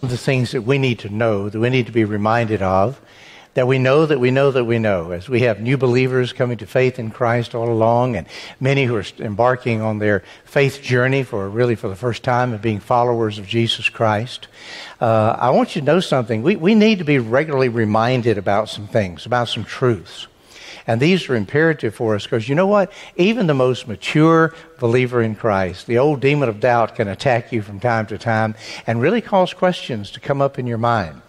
the things that we need to know, that we need to be reminded of, that we know, that we know, that we know, as we have new believers coming to faith in Christ all along, and many who are embarking on their faith journey for the first time of being followers of Jesus Christ. I want you to know something. We need to be regularly reminded about some things, about some truths. And these are imperative for us because you know what? Even the most mature believer in Christ, the old demon of doubt can attack you from time to time and really cause questions to come up in your mind.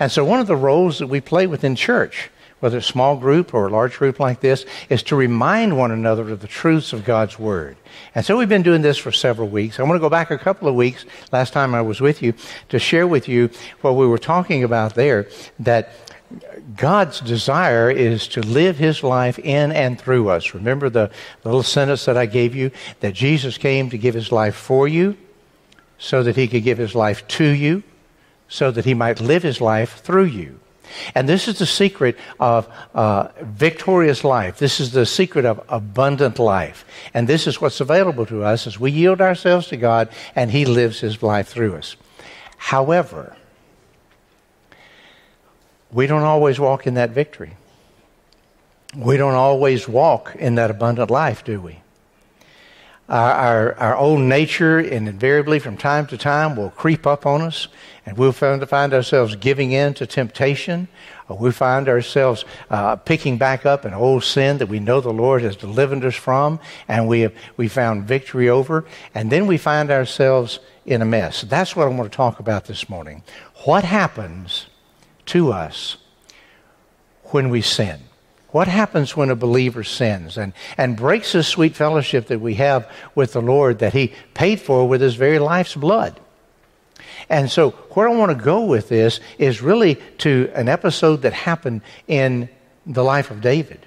And so one of the roles that we play within church, whether it's a small group or a large group like this, is to remind one another of the truths of God's Word. And so we've been doing this for several weeks. I want to go back a couple of weeks, last time I was with you, to share with you what we were talking about there, that God's desire is to live his life in and through us. Remember the little sentence that I gave you, that Jesus came to give his life for you so that he could give his life to you so that he might live his life through you. And this is the secret of victorious life. This is the secret of abundant life. And this is what's available to us as we yield ourselves to God and he lives his life through us. However, we don't always walk in that victory. We don't always walk in that abundant life, do we? Our old nature and invariably from time to time will creep up on us and we'll find ourselves giving in to temptation, or we find ourselves picking back up an old sin that we know the Lord has delivered us from and we found victory over, and then we find ourselves in a mess. That's what I want to talk about this morning. What happens to us when we sin? What happens when a believer sins and breaks this sweet fellowship that we have with the Lord that he paid for with his very life's blood? And so where I want to go with this is really to an episode that happened in the life of David,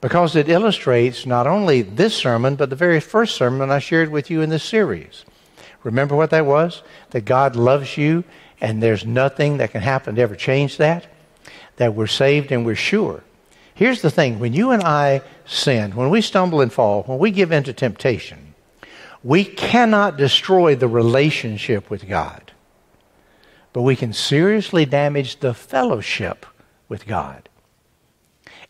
because it illustrates not only this sermon but the very first sermon I shared with you in this series. Remember what that was? That God loves you and there's nothing that can happen to ever change that, that we're saved and we're sure. Here's the thing. When you and I sin, when we stumble and fall, when we give in to temptation, we cannot destroy the relationship with God, but we can seriously damage the fellowship with God.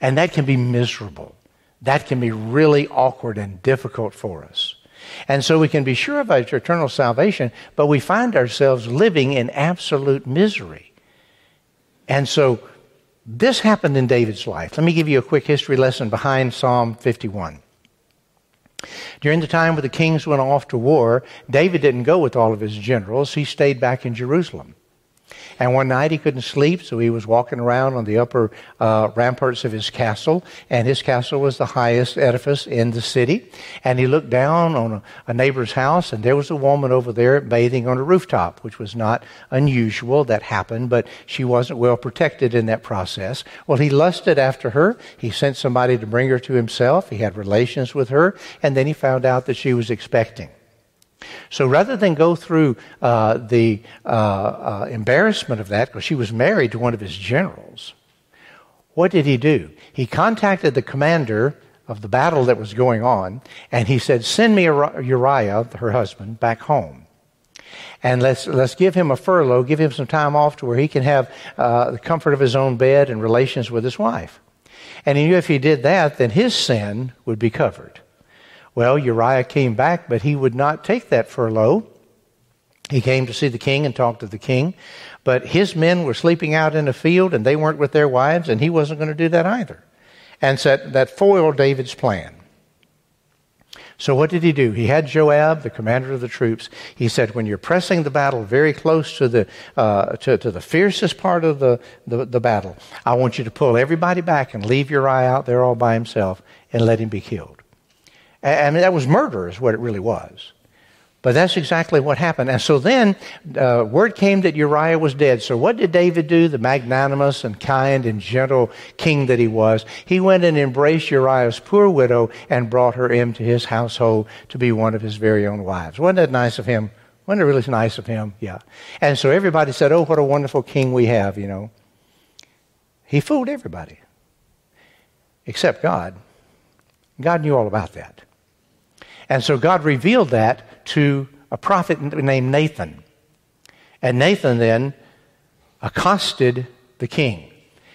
And that can be miserable. That can be really awkward and difficult for us. And so we can be sure of our eternal salvation, but we find ourselves living in absolute misery. And so this happened in David's life. Let me give you a quick history lesson behind Psalm 51. During the time when the kings went off to war, David didn't go with all of his generals. He stayed back in Jerusalem. And one night he couldn't sleep, so he was walking around on the upper ramparts of his castle, and his castle was the highest edifice in the city. And he looked down on a neighbor's house, and there was a woman over there bathing on a rooftop, which was not unusual. That happened, but she wasn't well protected in that process. Well, he lusted after her. He sent somebody to bring her to himself. He had relations with her, and then he found out that she was expecting. So rather than go through the embarrassment of that, because she was married to one of his generals, what did he do? He contacted the commander of the battle that was going on, and he said, "Send me Uriah, her husband, back home, and let's give him a furlough, give him some time off to where he can have the comfort of his own bed and relations with his wife." And he knew if he did that, then his sin would be covered. Well, Uriah came back, but he would not take that furlough. He came to see the king and talked to the king, but his men were sleeping out in a field and they weren't with their wives, and he wasn't going to do that either. And so that foiled David's plan. So what did he do? He had Joab, the commander of the troops. He said, when you're pressing the battle very close to the fiercest part of the battle, I want you to pull everybody back and leave Uriah out there all by himself and let him be killed. I mean, that was murder is what it really was. But that's exactly what happened. And so then word came that Uriah was dead. So what did David do, the magnanimous and kind and gentle king that he was? He went and embraced Uriah's poor widow and brought her into his household to be one of his very own wives. Wasn't that nice of him? Wasn't it really nice of him? Yeah. And so everybody said, "Oh, what a wonderful king we have," you know. He fooled everybody except God. God knew all about that. And so God revealed that to a prophet named Nathan. And Nathan then accosted the king.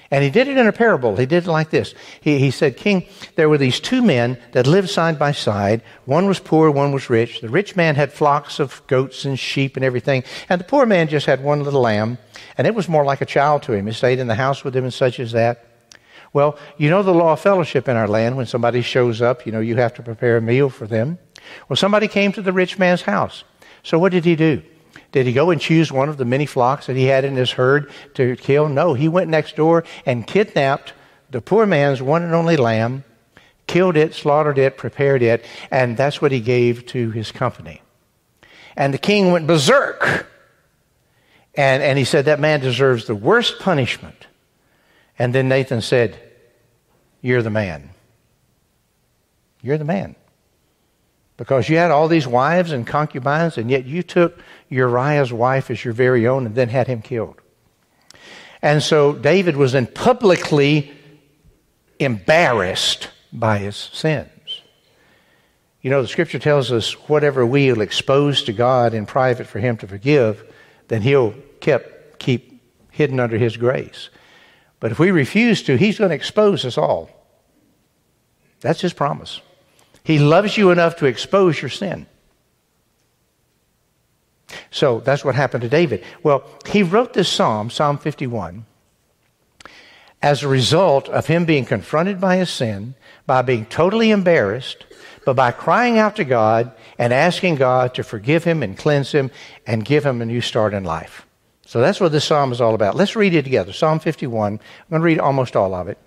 And he did it in a parable. He did it like this. He said, King, there were these two men that lived side by side. One was poor, one was rich. The rich man had flocks of goats and sheep and everything. And the poor man just had one little lamb. And it was more like a child to him. He stayed in the house with him and such as that. Well, you know the law of fellowship in our land. When somebody shows up, you know, you have to prepare a meal for them. Well, somebody came to the rich man's house. So what did he do? Did he go and choose one of the many flocks that he had in his herd to kill? No, he went next door and kidnapped the poor man's one and only lamb, killed it, slaughtered it, prepared it, and that's what he gave to his company. And the king went berserk. And he said, that man deserves the worst punishment. And then Nathan said, you're the man. You're the man. Because you had all these wives and concubines, and yet you took Uriah's wife as your very own and then had him killed. And so David was then publicly embarrassed by his sins. You know, the scripture tells us whatever we'll expose to God in private for him to forgive, then he'll keep hidden under his grace. But if we refuse to, he's going to expose us all. That's his promise. He loves you enough to expose your sin. So that's what happened to David. Well, he wrote this psalm, Psalm 51, as a result of him being confronted by his sin, by being totally embarrassed, but by crying out to God and asking God to forgive him and cleanse him and give him a new start in life. So that's what this psalm is all about. Let's read it together, Psalm 51. I'm going to read almost all of it.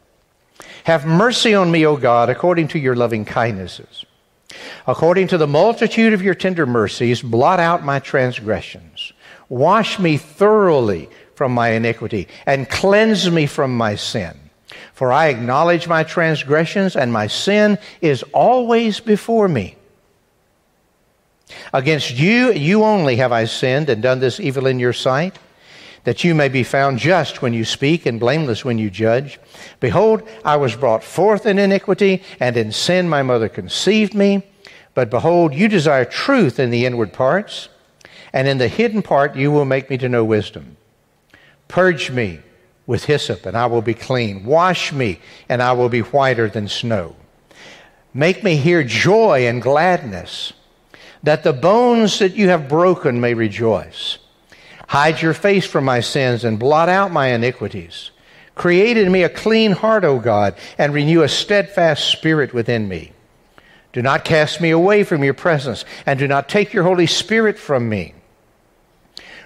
Have mercy on me, O God, according to your loving kindnesses. According to the multitude of your tender mercies, blot out my transgressions. Wash me thoroughly from my iniquity, and cleanse me from my sin. For I acknowledge my transgressions, and my sin is always before me. Against you, you only have I sinned and done this evil in your sight, that you may be found just when you speak and blameless when you judge. Behold, I was brought forth in iniquity, and in sin my mother conceived me. But behold, you desire truth in the inward parts, and in the hidden part you will make me to know wisdom. Purge me with hyssop, and I will be clean. Wash me, and I will be whiter than snow. Make me hear joy and gladness, that the bones that you have broken may rejoice. Hide your face from my sins and blot out my iniquities. Create in me a clean heart, O God, and renew a steadfast spirit within me. Do not cast me away from your presence, and do not take your Holy Spirit from me.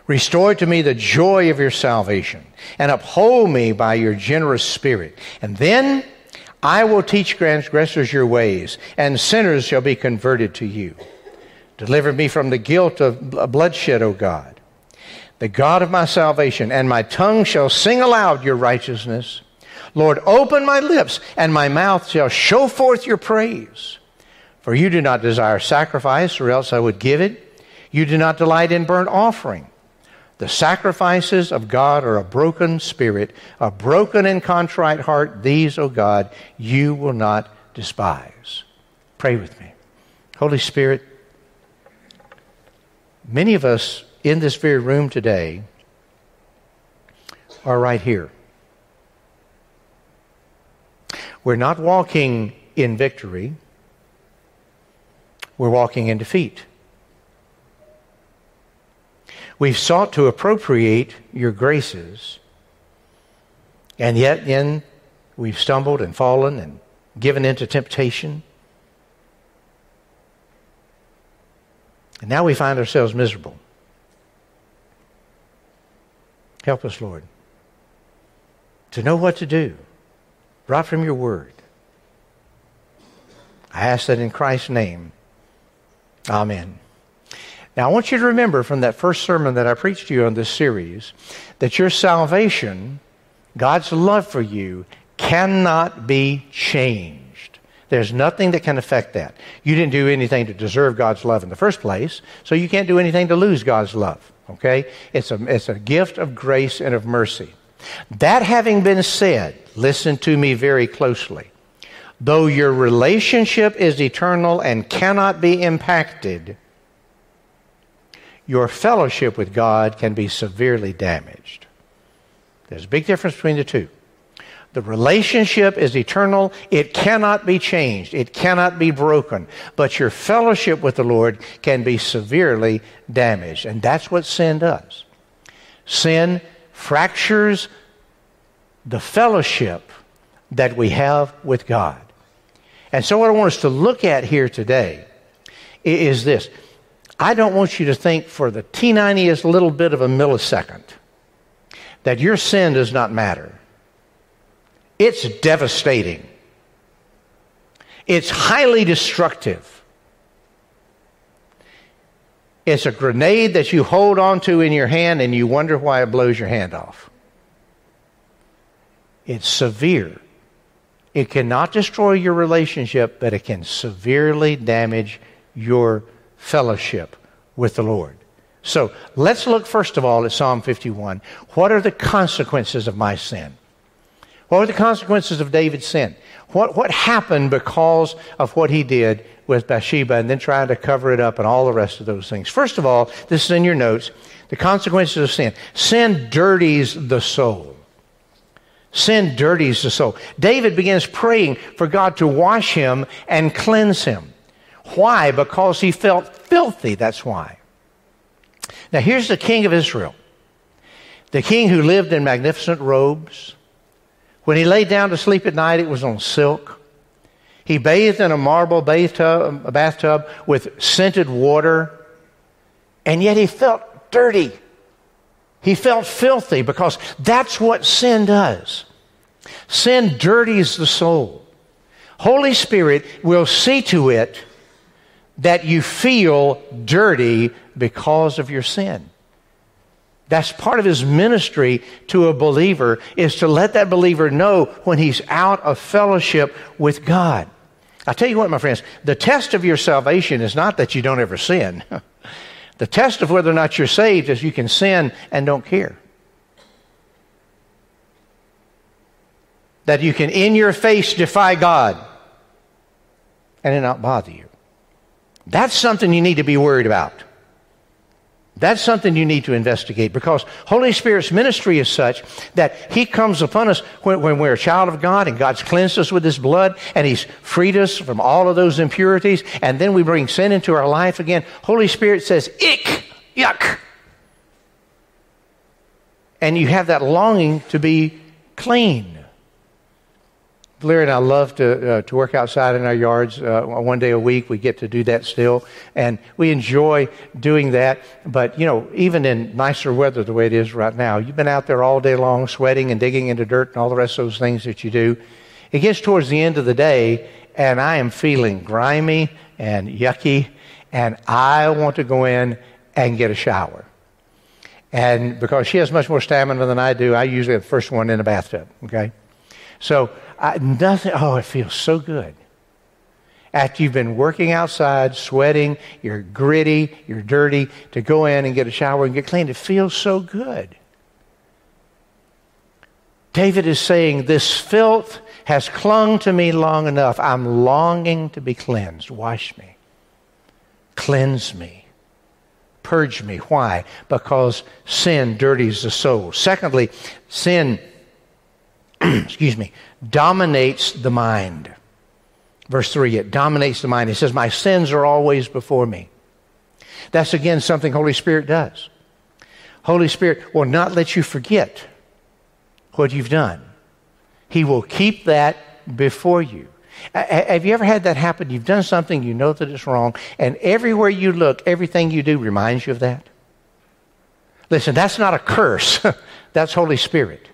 Restore to me the joy of your salvation, and uphold me by your generous spirit. And then I will teach transgressors your ways, and sinners shall be converted to you. Deliver me from the guilt of bloodshed, O God, the God of my salvation, and my tongue shall sing aloud your righteousness. Lord, open my lips, and my mouth shall show forth your praise. For you do not desire sacrifice, or else I would give it. You do not delight in burnt offering. The sacrifices of God are a broken spirit, a broken and contrite heart. These, O God, you will not despise. Pray with me. Holy Spirit, many of us in this very room today are right here. We're not walking in victory. We're walking in defeat. We've sought to appropriate your graces, and yet we've stumbled and fallen and given into temptation. And now we find ourselves miserable. Help us, Lord, to know what to do, right from your word. I ask that in Christ's name. Amen. Now, I want you to remember from that first sermon that I preached to you on this series that your salvation, God's love for you, cannot be changed. There's nothing that can affect that. You didn't do anything to deserve God's love in the first place, so you can't do anything to lose God's love. Okay? It's a gift of grace and of mercy. That having been said, listen to me very closely. Though your relationship is eternal and cannot be impacted, your fellowship with God can be severely damaged. There's a big difference between the two. The relationship is eternal. It cannot be changed. It cannot be broken. But your fellowship with the Lord can be severely damaged. And that's what sin does. Sin fractures the fellowship that we have with God. And so what I want us to look at here today is this. I don't want you to think for the t-90th little bit of a millisecond that your sin does not matter. It's devastating. It's highly destructive. It's a grenade that you hold onto in your hand and you wonder why it blows your hand off. It's severe. It cannot destroy your relationship, but it can severely damage your fellowship with the Lord. So let's look first of all at Psalm 51. What are the consequences of my sin? What were the consequences of David's sin? What happened because of what he did with Bathsheba and then trying to cover it up and all the rest of those things? First of all, this is in your notes, the consequences of sin. Sin dirties the soul. Sin dirties the soul. David begins praying for God to wash him and cleanse him. Why? Because he felt filthy, that's why. Now here's the king of Israel, the king who lived in magnificent robes. When he lay down to sleep at night, it was on silk. He bathed in a marble bathtub with scented water, and yet he felt dirty. He felt filthy because that's what sin does. Sin dirties the soul. Holy Spirit will see to it that you feel dirty because of your sin. That's part of his ministry to a believer, is to let that believer know when he's out of fellowship with God. I'll tell you what, my friends, the test of your salvation is not that you don't ever sin. The test of whether or not you're saved is you can sin and don't care. That you can in your face defy God and it not bother you. That's something you need to be worried about. That's something you need to investigate, because Holy Spirit's ministry is such that he comes upon us when we're a child of God and God's cleansed us with his blood and he's freed us from all of those impurities, and then we bring sin into our life again. Holy Spirit says, ick, yuck. And you have that longing to be clean. Larry and I love to work outside in our yards one day a week. We get to do that still, and we enjoy doing that. But, you know, even in nicer weather the way it is right now, you've been out there all day long sweating and digging into dirt and all the rest of those things that you do. It gets towards the end of the day, and I am feeling grimy and yucky, and I want to go in and get a shower. And because she has much more stamina than I do, I usually have the first one in the bathtub, okay? So it feels so good. After you've been working outside, sweating, you're gritty, you're dirty, to go in and get a shower and get clean, it feels so good. David is saying, this filth has clung to me long enough. I'm longing to be cleansed. Wash me. Cleanse me. Purge me. Why? Because sin dirties the soul. Secondly, sin dominates the mind. Verse 3, it dominates the mind. It says, my sins are always before me. That's again something Holy Spirit does. Holy Spirit will not let you forget what you've done. He will keep that before you. Have you ever had that happen? You've done something, you know that it's wrong, and everywhere you look, everything you do reminds you of that? Listen, that's not a curse. That's Holy Spirit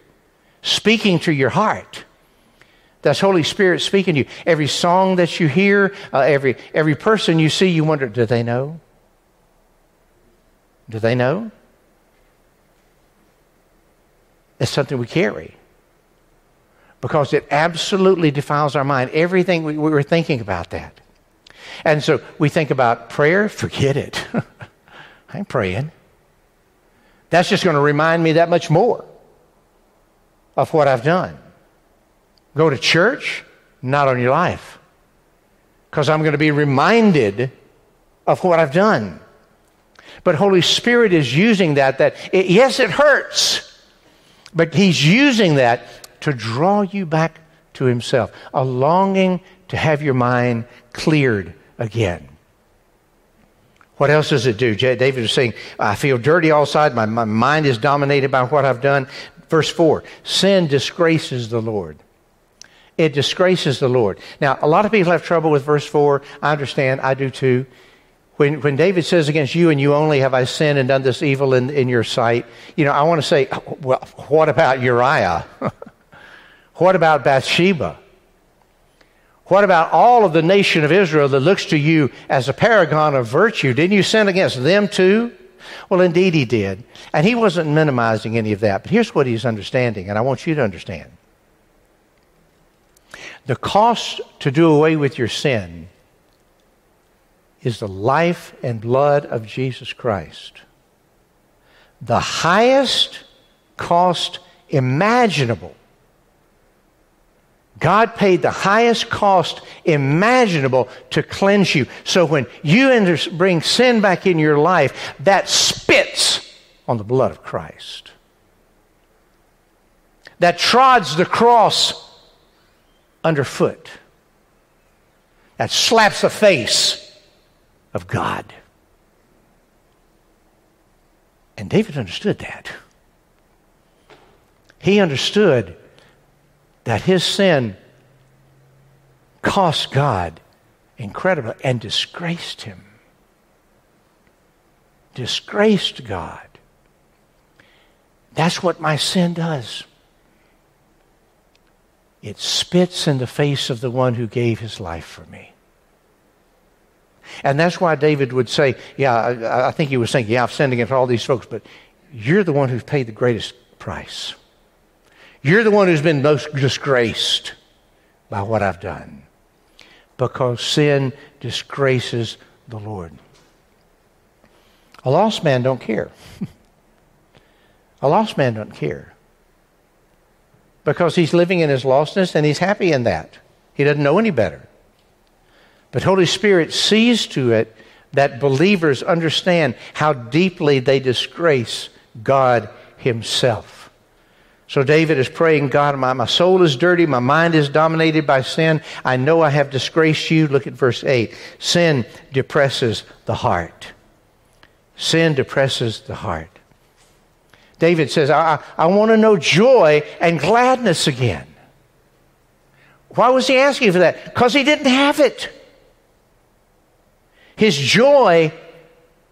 speaking to your heart. That's Holy Spirit speaking to you. Every song that you hear, every person you see, you wonder, do they know? Do they know? It's something we carry because it absolutely defiles our mind. Everything we were thinking about that. And so we think about prayer, forget it. I ain't praying. That's just going to remind me that much more of what I've done. Go to church, not on your life, because I'm going to be reminded of what I've done. But Holy Spirit is using that yes, it hurts, but he's using that to draw you back to himself, a longing to have your mind cleared again. What else does it do? David was saying, I feel dirty all sides. My mind is dominated by what I've done. Verse 4, sin disgraces the Lord. It disgraces the Lord. Now, a lot of people have trouble with verse 4. I understand. I do too. When David says, against you and you only have I sinned and done this evil in your sight, you know, I want to say, well, what about Uriah? What about Bathsheba? What about all of the nation of Israel that looks to you as a paragon of virtue? Didn't you sin against them too? Well, indeed he did. And he wasn't minimizing any of that. But here's what he's understanding, and I want you to understand. The cost to do away with your sin is the life and blood of Jesus Christ. The highest cost imaginable. God paid the highest cost imaginable to cleanse you. So when you bring sin back in your life, that spits on the blood of Christ. That trods the cross underfoot. That slaps the face of God. And David understood that. He understood that his sin cost God incredibly and disgraced him. Disgraced God. That's what my sin does. It spits in the face of the one who gave his life for me. And that's why David would say, I think he was saying, I've sinned against all these folks, but you're the one who's paid the greatest price. You're the one who's been most disgraced by what I've done, because sin disgraces the Lord. A lost man don't care. A lost man don't care because he's living in his lostness and he's happy in that. He doesn't know any better. But Holy Spirit sees to it that believers understand how deeply they disgrace God himself. So David is praying, God, my soul is dirty, my mind is dominated by sin. I know I have disgraced you. Look at verse 8. Sin depresses the heart. Sin depresses the heart. David says, I want to know joy and gladness again. Why was he asking for that? Because he didn't have it. His joy,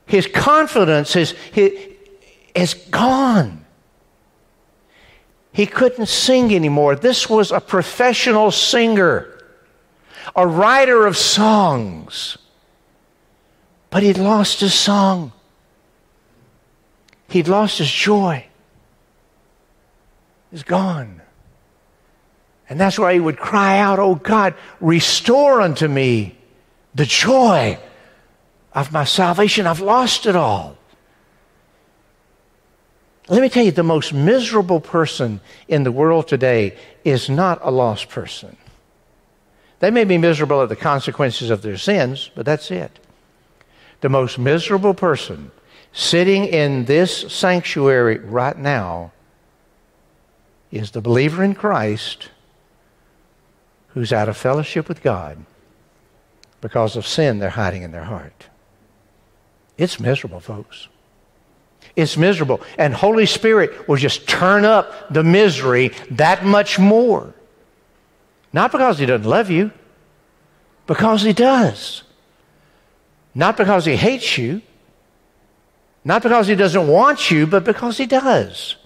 his confidence is gone. He couldn't sing anymore. This was a professional singer, a writer of songs. But he'd lost his song. He'd lost his joy. It's gone. And that's why he would cry out, oh God, restore unto me the joy of my salvation. I've lost it all. Let me tell you, the most miserable person in the world today is not a lost person. They may be miserable at the consequences of their sins, but that's it. The most miserable person sitting in this sanctuary right now is the believer in Christ who's out of fellowship with God because of sin they're hiding in their heart. It's miserable, folks. It's miserable. And Holy Spirit will just turn up the misery that much more. Not because he doesn't love you, because he does. Not because he hates you, not because he doesn't want you, but because he does.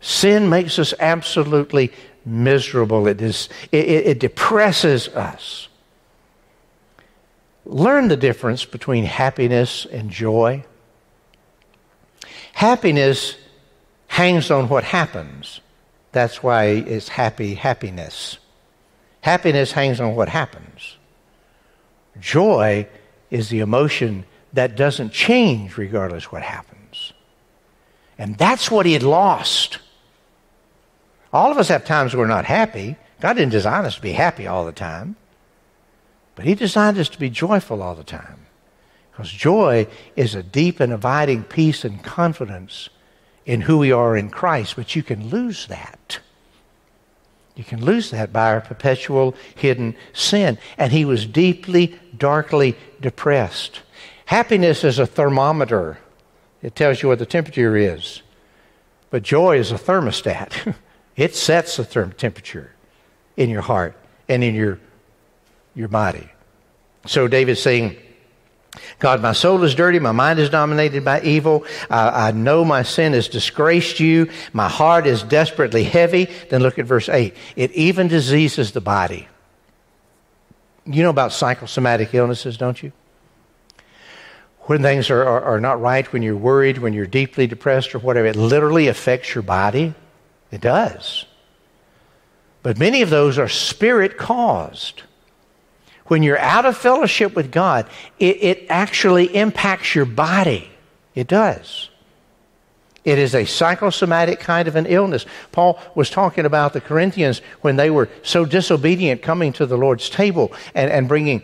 Sin makes us absolutely miserable. It depresses us. Learn the difference between happiness and joy. Happiness hangs on what happens. That's why it's happiness. Happiness hangs on what happens. Joy is the emotion that doesn't change regardless what happens. And that's what he had lost. All of us have times we're not happy. God didn't design us to be happy all the time. But he designed us to be joyful all the time. Because joy is a deep and abiding peace and confidence in who we are in Christ. But you can lose that. You can lose that by our perpetual hidden sin. And he was deeply, darkly depressed. Happiness is a thermometer. It tells you what the temperature is. But joy is a thermostat. It sets the temperature in your heart and in your body. So David's saying, God, my soul is dirty. My mind is dominated by evil. I know my sin has disgraced you. My heart is desperately heavy. Then look at verse 8. It even diseases the body. You know about psychosomatic illnesses, don't you? When things are not right, when you're worried, when you're deeply depressed or whatever, it literally affects your body. It does. But many of those are spirit-caused. When you're out of fellowship with God, it actually impacts your body. It does. It is a psychosomatic kind of an illness. Paul was talking about the Corinthians when they were so disobedient coming to the Lord's table and bringing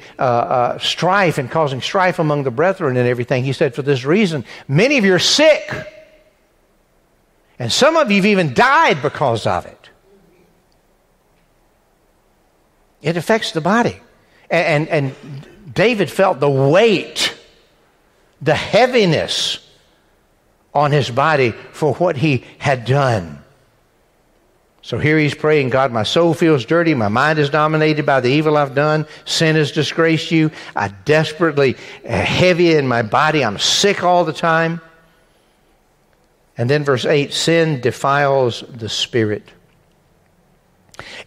strife and causing strife among the brethren and everything. He said, for this reason, many of you are sick. And some of you have even died because of it. It affects the body. And David felt the weight, the heaviness on his body for what he had done. So here he's praying, God, my soul feels dirty. My mind is dominated by the evil I've done. Sin has disgraced you. I desperately heavy in my body. I'm sick all the time. And then verse 8, sin defiles the spirit.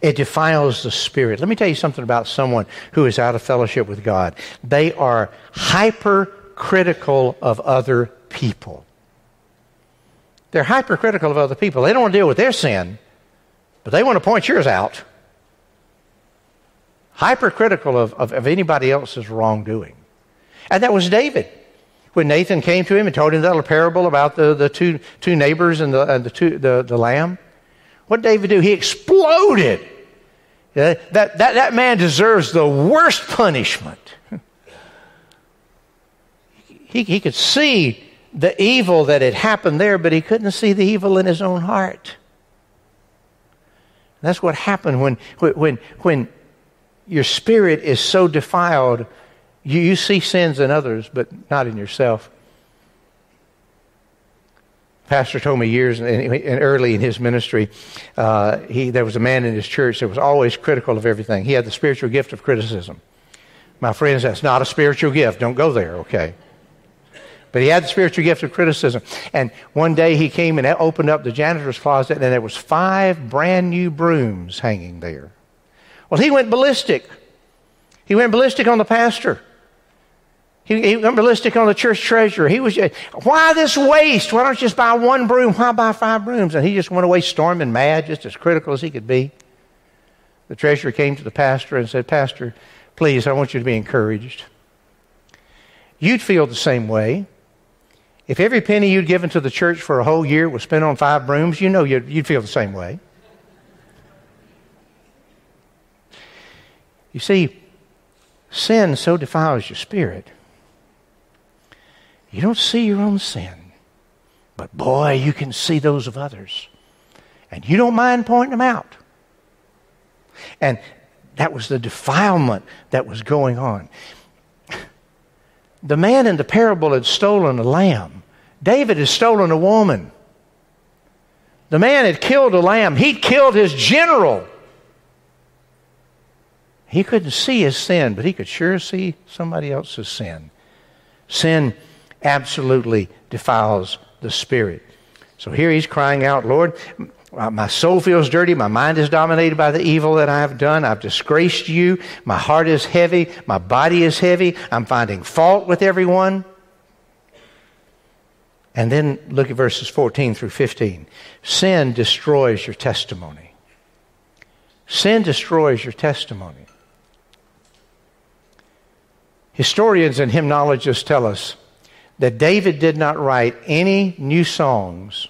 It defiles the spirit. Let me tell you something about someone who is out of fellowship with God. They are hypercritical of other people. They're hypercritical of other people. They don't want to deal with their sin, but they want to point yours out. Hypercritical of anybody else's wrongdoing. And that was David. When Nathan came to him and told him that little parable about the two neighbors and the lamb, what did David do? He exploded. That man deserves the worst punishment. He could see the evil that had happened there, but he couldn't see the evil in his own heart. And that's what happened when your spirit is so defiled. You see sins in others, but not in yourself. Pastor told me years and early in his ministry, there was a man in his church that was always critical of everything. He had the spiritual gift of criticism. My friends, that's not a spiritual gift. Don't go there, okay? But he had the spiritual gift of criticism. And one day he came and opened up the janitor's closet, and there was 5 brand new brooms hanging there. Well, he went ballistic. He went ballistic on the pastor. He went ballistic on the church treasurer. He was, why this waste? Why don't you just buy one broom? Why buy 5 brooms? And he just went away storming mad, just as critical as he could be. The treasurer came to the pastor and said, Pastor, please, I want you to be encouraged. You'd feel the same way. If every penny you'd given to the church for a whole year was spent on 5 brooms, you know you'd feel the same way. You see, sin so defiles your spirit. You don't see your own sin, but boy, you can see those of others. And you don't mind pointing them out. And that was the defilement that was going on. The man in the parable had stolen a lamb. David had stolen a woman. The man had killed a lamb. He'd killed his general. He couldn't see his sin, but he could sure see somebody else's sin. Sin absolutely defiles the spirit. So here he's crying out, Lord, my soul feels dirty. My mind is dominated by the evil that I have done. I've disgraced you. My heart is heavy. My body is heavy. I'm finding fault with everyone. And then look at verses 14 through 15. Sin destroys your testimony. Sin destroys your testimony. Historians and hymnologists tell us that David did not write any new songs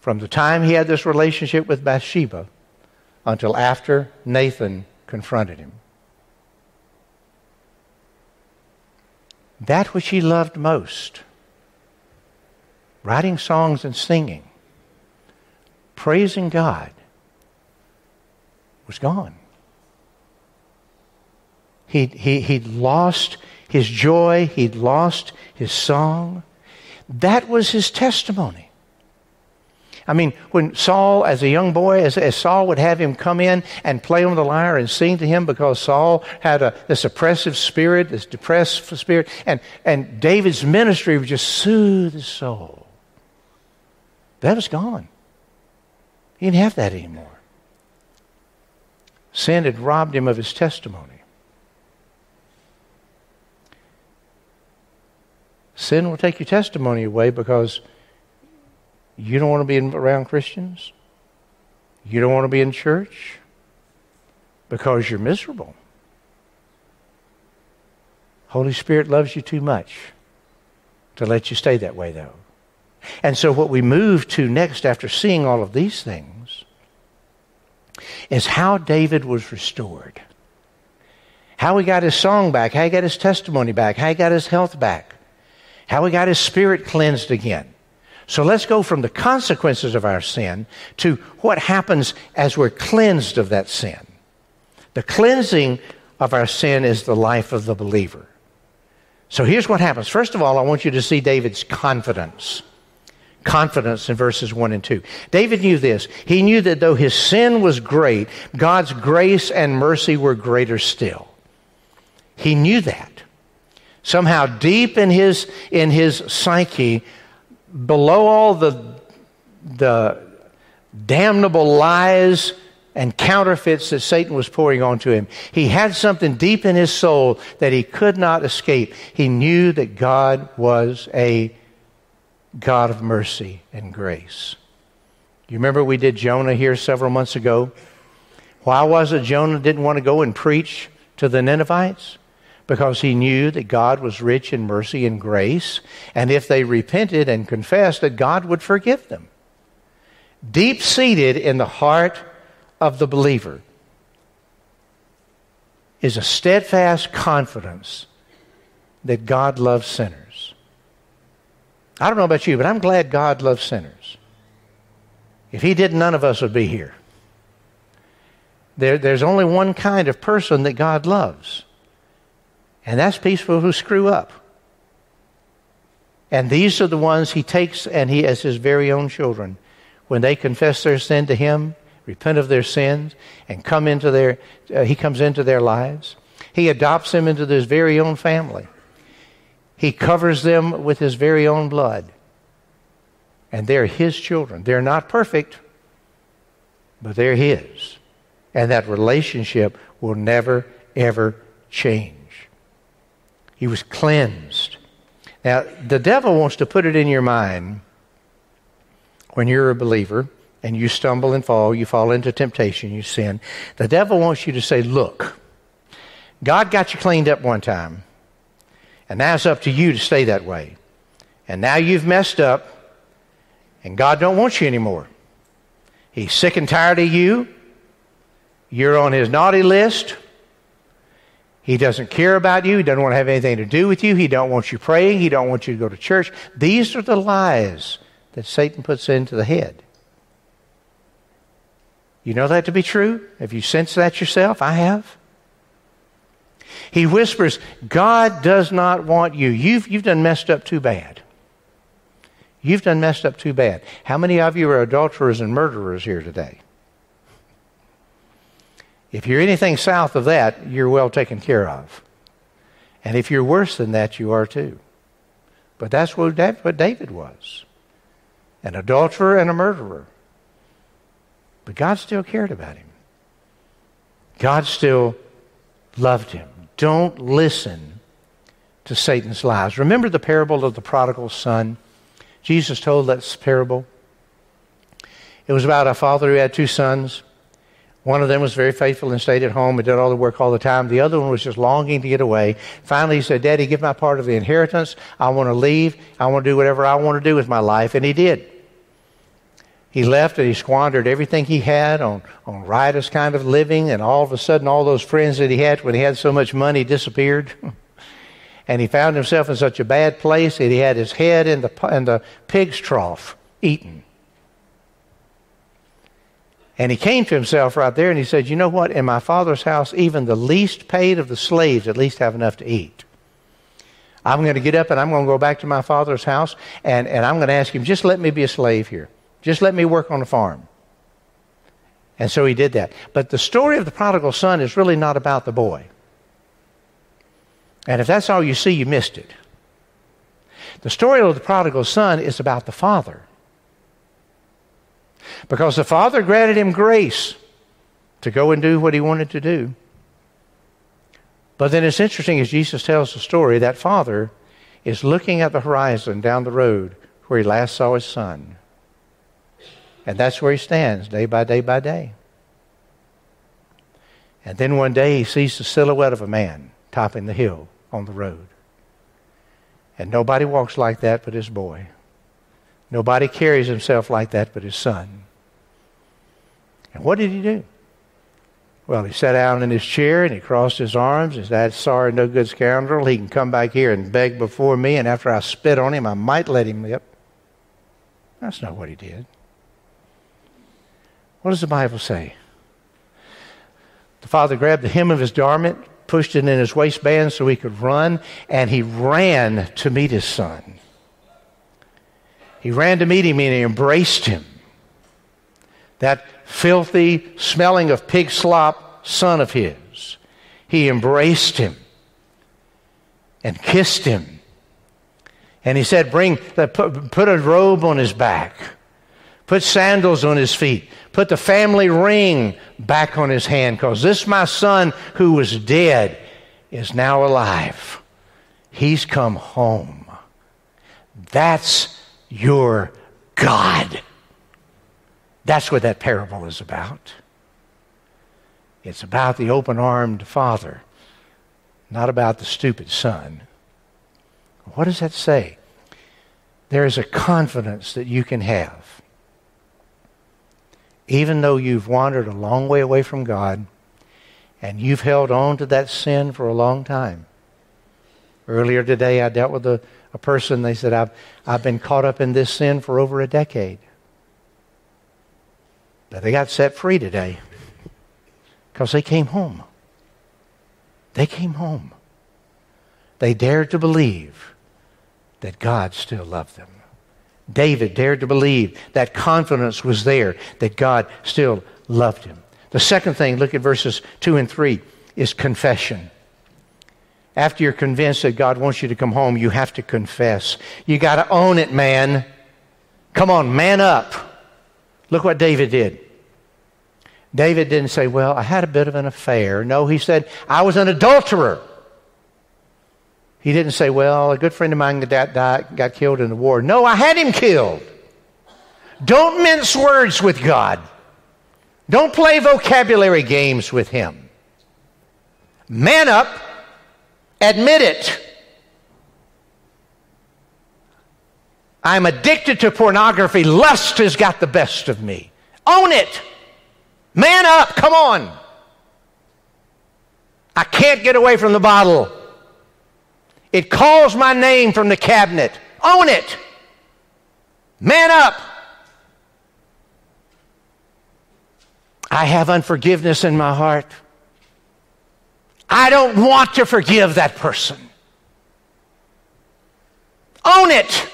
from the time he had this relationship with Bathsheba until after Nathan confronted him. that which he loved most, writing songs and singing, praising God, was gone. He'd lost his joy. He'd lost his song. That was his testimony. I mean, when Saul, as a young boy, as Saul would have him come in and play on the lyre and sing to him, because Saul had this oppressive spirit, this depressed spirit, and David's ministry would just soothe his soul. That was gone. He didn't have that anymore. Sin had robbed him of his testimony. Sin will take your testimony away because you don't want to be around Christians. You don't want to be in church because you're miserable. Holy Spirit loves you too much to let you stay that way, though. And so what we move to next after seeing all of these things is how David was restored. How he got his song back. How he got his testimony back. How he got his health back. How he got his spirit cleansed again. So let's go from the consequences of our sin to what happens as we're cleansed of that sin. The cleansing of our sin is the life of the believer. So here's what happens. First of all, I want you to see David's confidence. Confidence in verses 1 and 2. David knew this. He knew that though his sin was great, God's grace and mercy were greater still. He knew that. Somehow deep in his psyche, below all the damnable lies and counterfeits that Satan was pouring onto him, he had something deep in his soul that he could not escape. He knew that God was a God of mercy and grace. You remember we did Jonah here several months ago? Why was it Jonah didn't want to go and preach to the Ninevites? Because he knew that God was rich in mercy and grace, and if they repented and confessed, that God would forgive them. Deep-seated in the heart of the believer is a steadfast confidence that God loves sinners. I don't know about you, but I'm glad God loves sinners. If he did, none of us would be here. There's only one kind of person that God loves. And that's people who screw up. And these are the ones he takes and he as his very own children. When they confess their sin to him, repent of their sins, and he comes into their lives. He adopts them into his very own family. He covers them with his very own blood. And they're his children. They're not perfect, but they're his. And that relationship will never, ever change. He was cleansed. Now, the devil wants to put it in your mind when you're a believer and you stumble and fall, you fall into temptation, you sin. The devil wants you to say, look, God got you cleaned up one time, and now it's up to you to stay that way. And now you've messed up, and God don't want you anymore. He's sick and tired of you. You're on his naughty list. He doesn't care about you. He doesn't want to have anything to do with you. He don't want you praying. He don't want you to go to church. These are the lies that Satan puts into the head. You know that to be true? Have you sensed that yourself? I have. He whispers, God does not want you. You've done messed up too bad. You've done messed up too bad. How many of you are adulterers and murderers here today? If you're anything south of that, you're well taken care of. And if you're worse than that, you are too. But that's what David was. An adulterer and a murderer. But God still cared about him. God still loved him. Don't listen to Satan's lies. Remember the parable of the prodigal son? Jesus told that parable. It was about a father who had two sons. One of them was very faithful and stayed at home and did all the work all the time. The other one was just longing to get away. Finally, he said, Daddy, give my part of the inheritance. I want to leave. I want to do whatever I want to do with my life. And he did. He left and he squandered everything he had on riotous kind of living. And all of a sudden, all those friends that he had when he had so much money disappeared. and he found himself in such a bad place that he had his head in the pig's trough eaten. And he came to himself right there and he said, you know what, in my father's house, even the least paid of the slaves at least have enough to eat. I'm going to get up and I'm going to go back to my father's house and I'm going to ask him, just let me be a slave here. Just let me work on the farm. And so he did that. But the story of the prodigal son is really not about the boy. And if that's all you see, you missed it. The story of the prodigal son is about the father. Because the father granted him grace to go and do what he wanted to do. But then it's interesting, as Jesus tells the story, that father is looking at the horizon down the road where he last saw his son. And that's where he stands day by day by day. And then one day he sees the silhouette of a man topping the hill on the road. And nobody walks like that but his boy. Nobody carries himself like that but his son. And what did he do? Well, he sat down in his chair and he crossed his arms. His dad, sorry, no good scoundrel. He can come back here and beg before me, and after I spit on him, I might let him live. That's not what he did. What does the Bible say? The father grabbed the hem of his garment, pushed it in his waistband so he could run, and he ran to meet his son. He ran to meet him and he embraced him. That filthy, smelling of pig slop son of his. He embraced him and kissed him. And he said, put a robe on his back. Put sandals on his feet. Put the family ring back on his hand, because this my son who was dead is now alive. He's come home. That's your God. That's what that parable is about. It's about the open-armed father, not about the stupid son. What does that say? There is a confidence that you can have. Even though you've wandered a long way away from God and you've held on to that sin for a long time. Earlier today I dealt with a person. They said, I've been caught up in this sin for over a decade. But they got set free today because they came home. They came home. They dared to believe that God still loved them. David dared to believe. That confidence was there that God still loved him. The second thing, look at verses 2 and 3, is confession. After you're convinced that God wants you to come home, you have to confess. You got to own it, man. Come on, man up. Look what David did. David didn't say, well, I had a bit of an affair. No, he said, I was an adulterer. He didn't say, well, a good friend of mine got killed in the war. No, I had him killed. Don't mince words with God. Don't play vocabulary games with him. Man up. Admit it. I'm addicted to pornography. Lust has got the best of me. Own it. Man up. Come on. I can't get away from the bottle. It calls my name from the cabinet. Own it. Man up. I have unforgiveness in my heart. I don't want to forgive that person. Own it.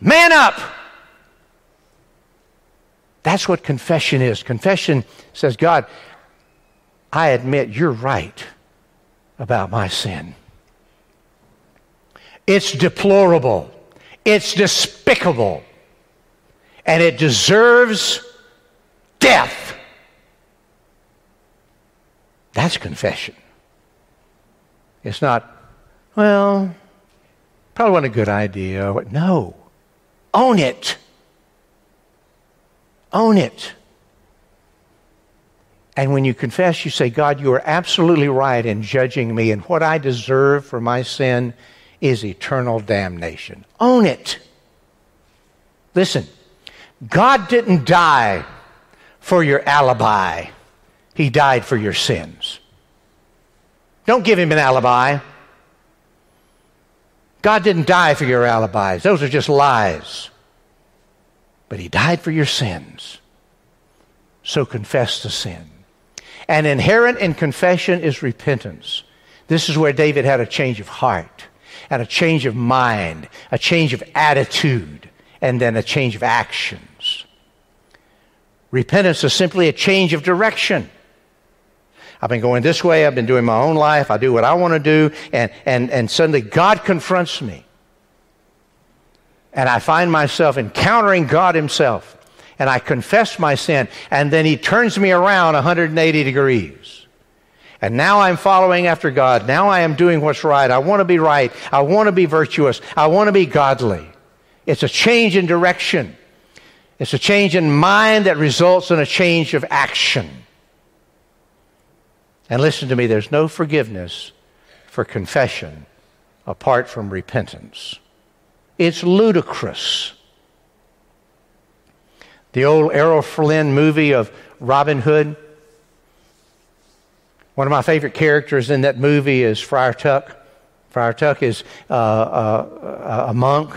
Man up. That's what confession is. Confession says, God, I admit you're right about my sin. It's deplorable. It's despicable. And it deserves death. That's confession. It's not, well, probably wasn't a good idea. No. Own it. Own it. And when you confess, you say, God, you are absolutely right in judging me, and what I deserve for my sin is eternal damnation. Own it. Listen, God didn't die for your alibi. He died for your sins. Don't give him an alibi. God didn't die for your alibis. Those are just lies. But he died for your sins. So confess the sin. And inherent in confession is repentance. This is where David had a change of heart and a change of mind, a change of attitude, and then a change of actions. Repentance is simply a change of direction. I've been going this way. I've been doing my own life. I do what I want to do. And suddenly God confronts me. And I find myself encountering God himself. And I confess my sin. And then he turns me around 180 degrees. And now I'm following after God. Now I am doing what's right. I want to be right. I want to be virtuous. I want to be godly. It's a change in direction. It's a change in mind that results in a change of action. And listen to me, there's no forgiveness for confession apart from repentance. It's ludicrous. The old Errol Flynn movie of Robin Hood. One of my favorite characters in that movie is Friar Tuck. Friar Tuck is a monk,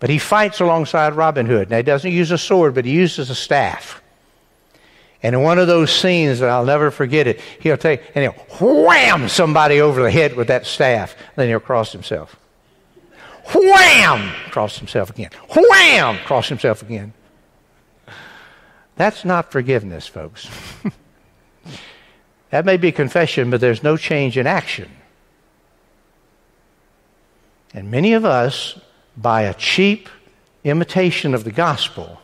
but he fights alongside Robin Hood. Now, he doesn't use a sword, but he uses a staff. And in one of those scenes, and I'll never forget it, he'll take and he'll wham somebody over the head with that staff. Then he'll cross himself. Wham! Cross himself again. Wham! Cross himself again. That's not forgiveness, folks. That may be confession, but there's no change in action. And many of us, by a cheap imitation of the gospel,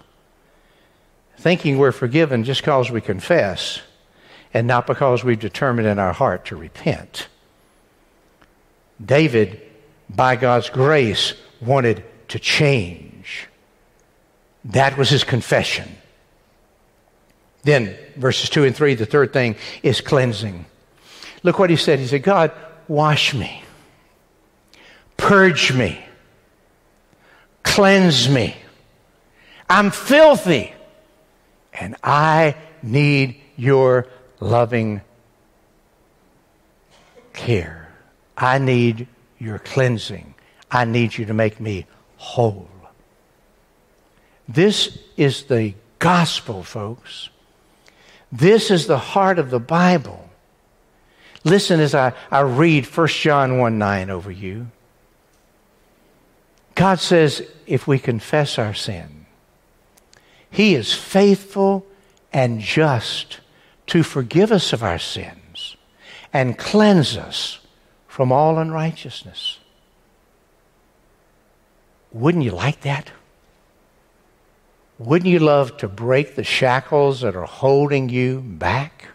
thinking we're forgiven just because we confess and not because we've determined in our heart to repent. David, by God's grace, wanted to change. That was his confession. Then, verses 2 and 3, the third thing is cleansing. Look what he said. He said, God, wash me. Purge me. Cleanse me. I'm filthy. And I need your loving care. I need your cleansing. I need you to make me whole. This is the gospel, folks. This is the heart of the Bible. Listen as I read First John 1:9 over you. God says, if we confess our sins, he is faithful and just to forgive us of our sins and cleanse us from all unrighteousness. Wouldn't you like that? Wouldn't you love to break the shackles that are holding you back?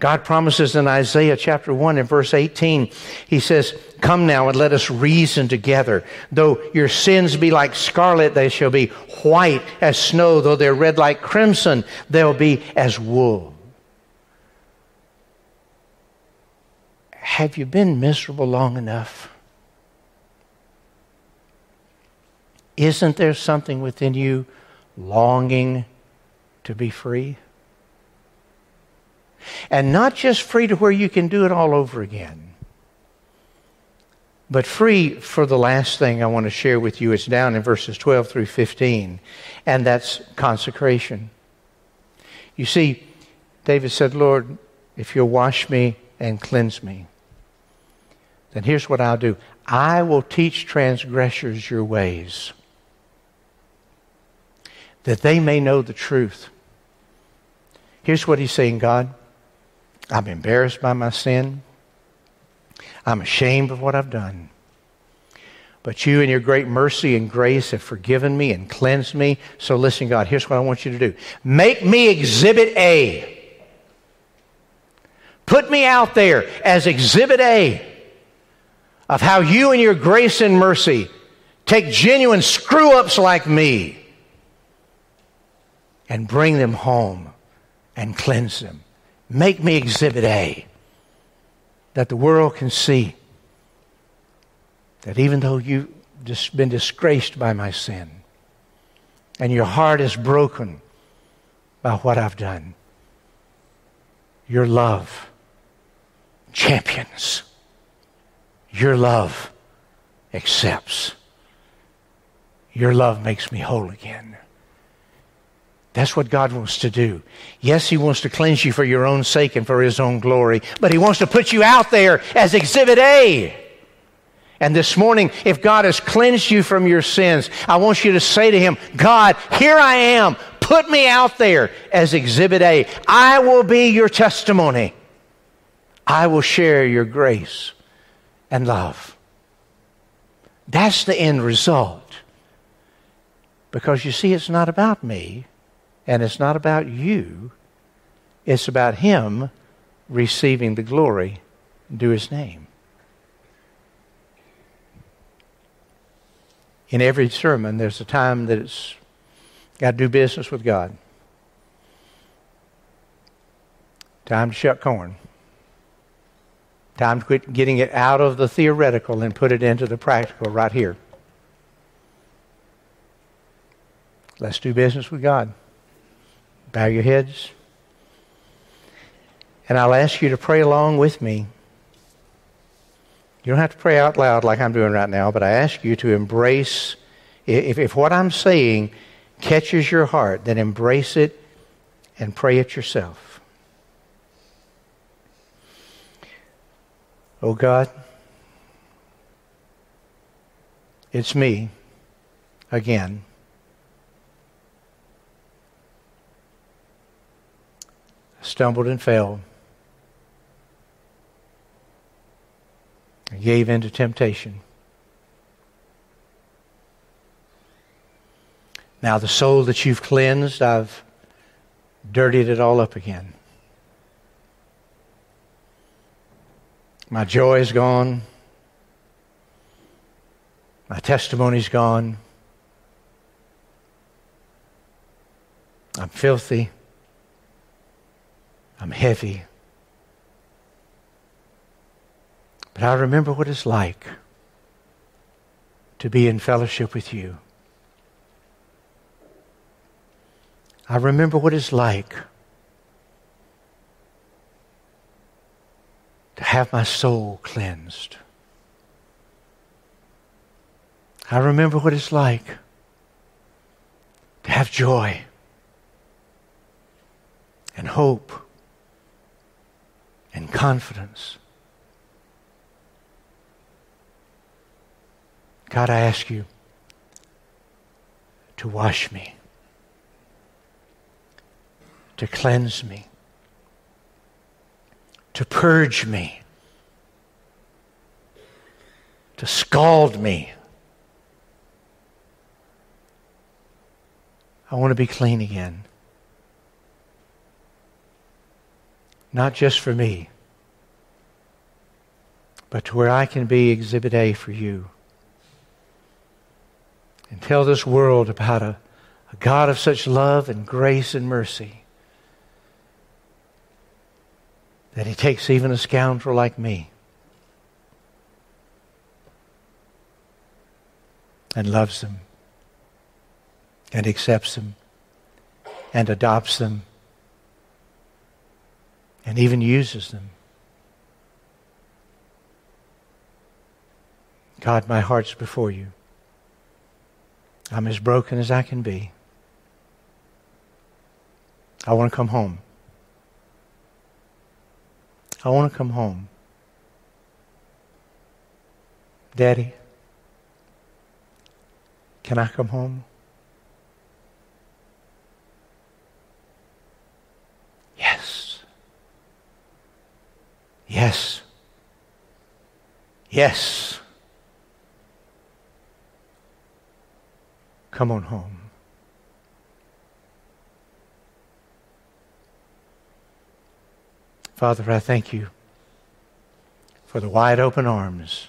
God promises in Isaiah chapter 1 and verse 18, he says, come now and let us reason together. Though your sins be like scarlet, they shall be white as snow. Though they're red like crimson, they'll be as wool. Have you been miserable long enough? Isn't there something within you longing to be free? And not just free to where you can do it all over again, but free for the last thing I want to share with you. It's down in verses 12 through 15, and that's consecration. You see, David said, Lord, if you'll wash me and cleanse me, then here's what I'll do. I will teach transgressors your ways, that they may know the truth. Here's what he's saying, God. I'm embarrassed by my sin. I'm ashamed of what I've done. But you in your great mercy and grace have forgiven me and cleansed me. So listen, God, here's what I want you to do. Make me exhibit A. Put me out there as exhibit A of how you in your grace and mercy take genuine screw-ups like me and bring them home and cleanse them. Make me exhibit A, that the world can see that even though you've just been disgraced by my sin and your heart is broken by what I've done, your love champions. Your love accepts. Your love makes me whole again. That's what God wants to do. Yes, he wants to cleanse you for your own sake and for his own glory, but he wants to put you out there as Exhibit A. And this morning, if God has cleansed you from your sins, I want you to say to him, God, here I am. Put me out there as Exhibit A. I will be your testimony. I will share your grace and love. That's the end result. Because you see, it's not about me, and it's not about you. It's about him receiving the glory due his name. In every sermon, there's a time that it's got to do business with God. Time to shuck corn. Time to quit getting it out of the theoretical and put it into the practical right here. Let's do business with God. Bow your heads. And I'll ask you to pray along with me. You don't have to pray out loud like I'm doing right now, but I ask you to embrace, if what I'm saying catches your heart, then embrace it and pray it yourself. Oh God, it's me again. Stumbled and fell. I gave in to temptation. Now the soul that you've cleansed, I've dirtied it all up again. My joy is gone. My testimony's gone. I'm filthy. I'm heavy. But I remember what it's like to be in fellowship with you. I remember what it's like to have my soul cleansed. I remember what it's like to have joy and hope and confidence. God, I ask you to wash me, to cleanse me, to purge me, to scald me. I want to be clean again. Not just for me, but to where I can be Exhibit A for you. And tell this world about a God of such love and grace and mercy that he takes even a scoundrel like me and loves them and accepts them and adopts them and even uses them. God, my heart's before you. I'm as broken as I can be. I want to come home. I want to come home. Daddy, can I come home? Yes. Yes. Yes. Come on home. Father, I thank you for the wide open arms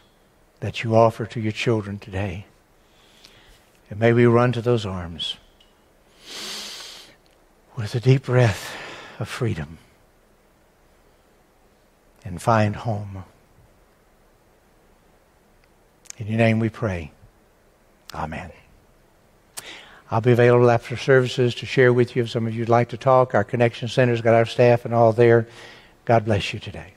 that you offer to your children today. And may we run to those arms with a deep breath of freedom and find home. In your name we pray. Amen. I'll be available after services to share with you if some of you would like to talk. Our Connection Center's got our staff and all there. God bless you today.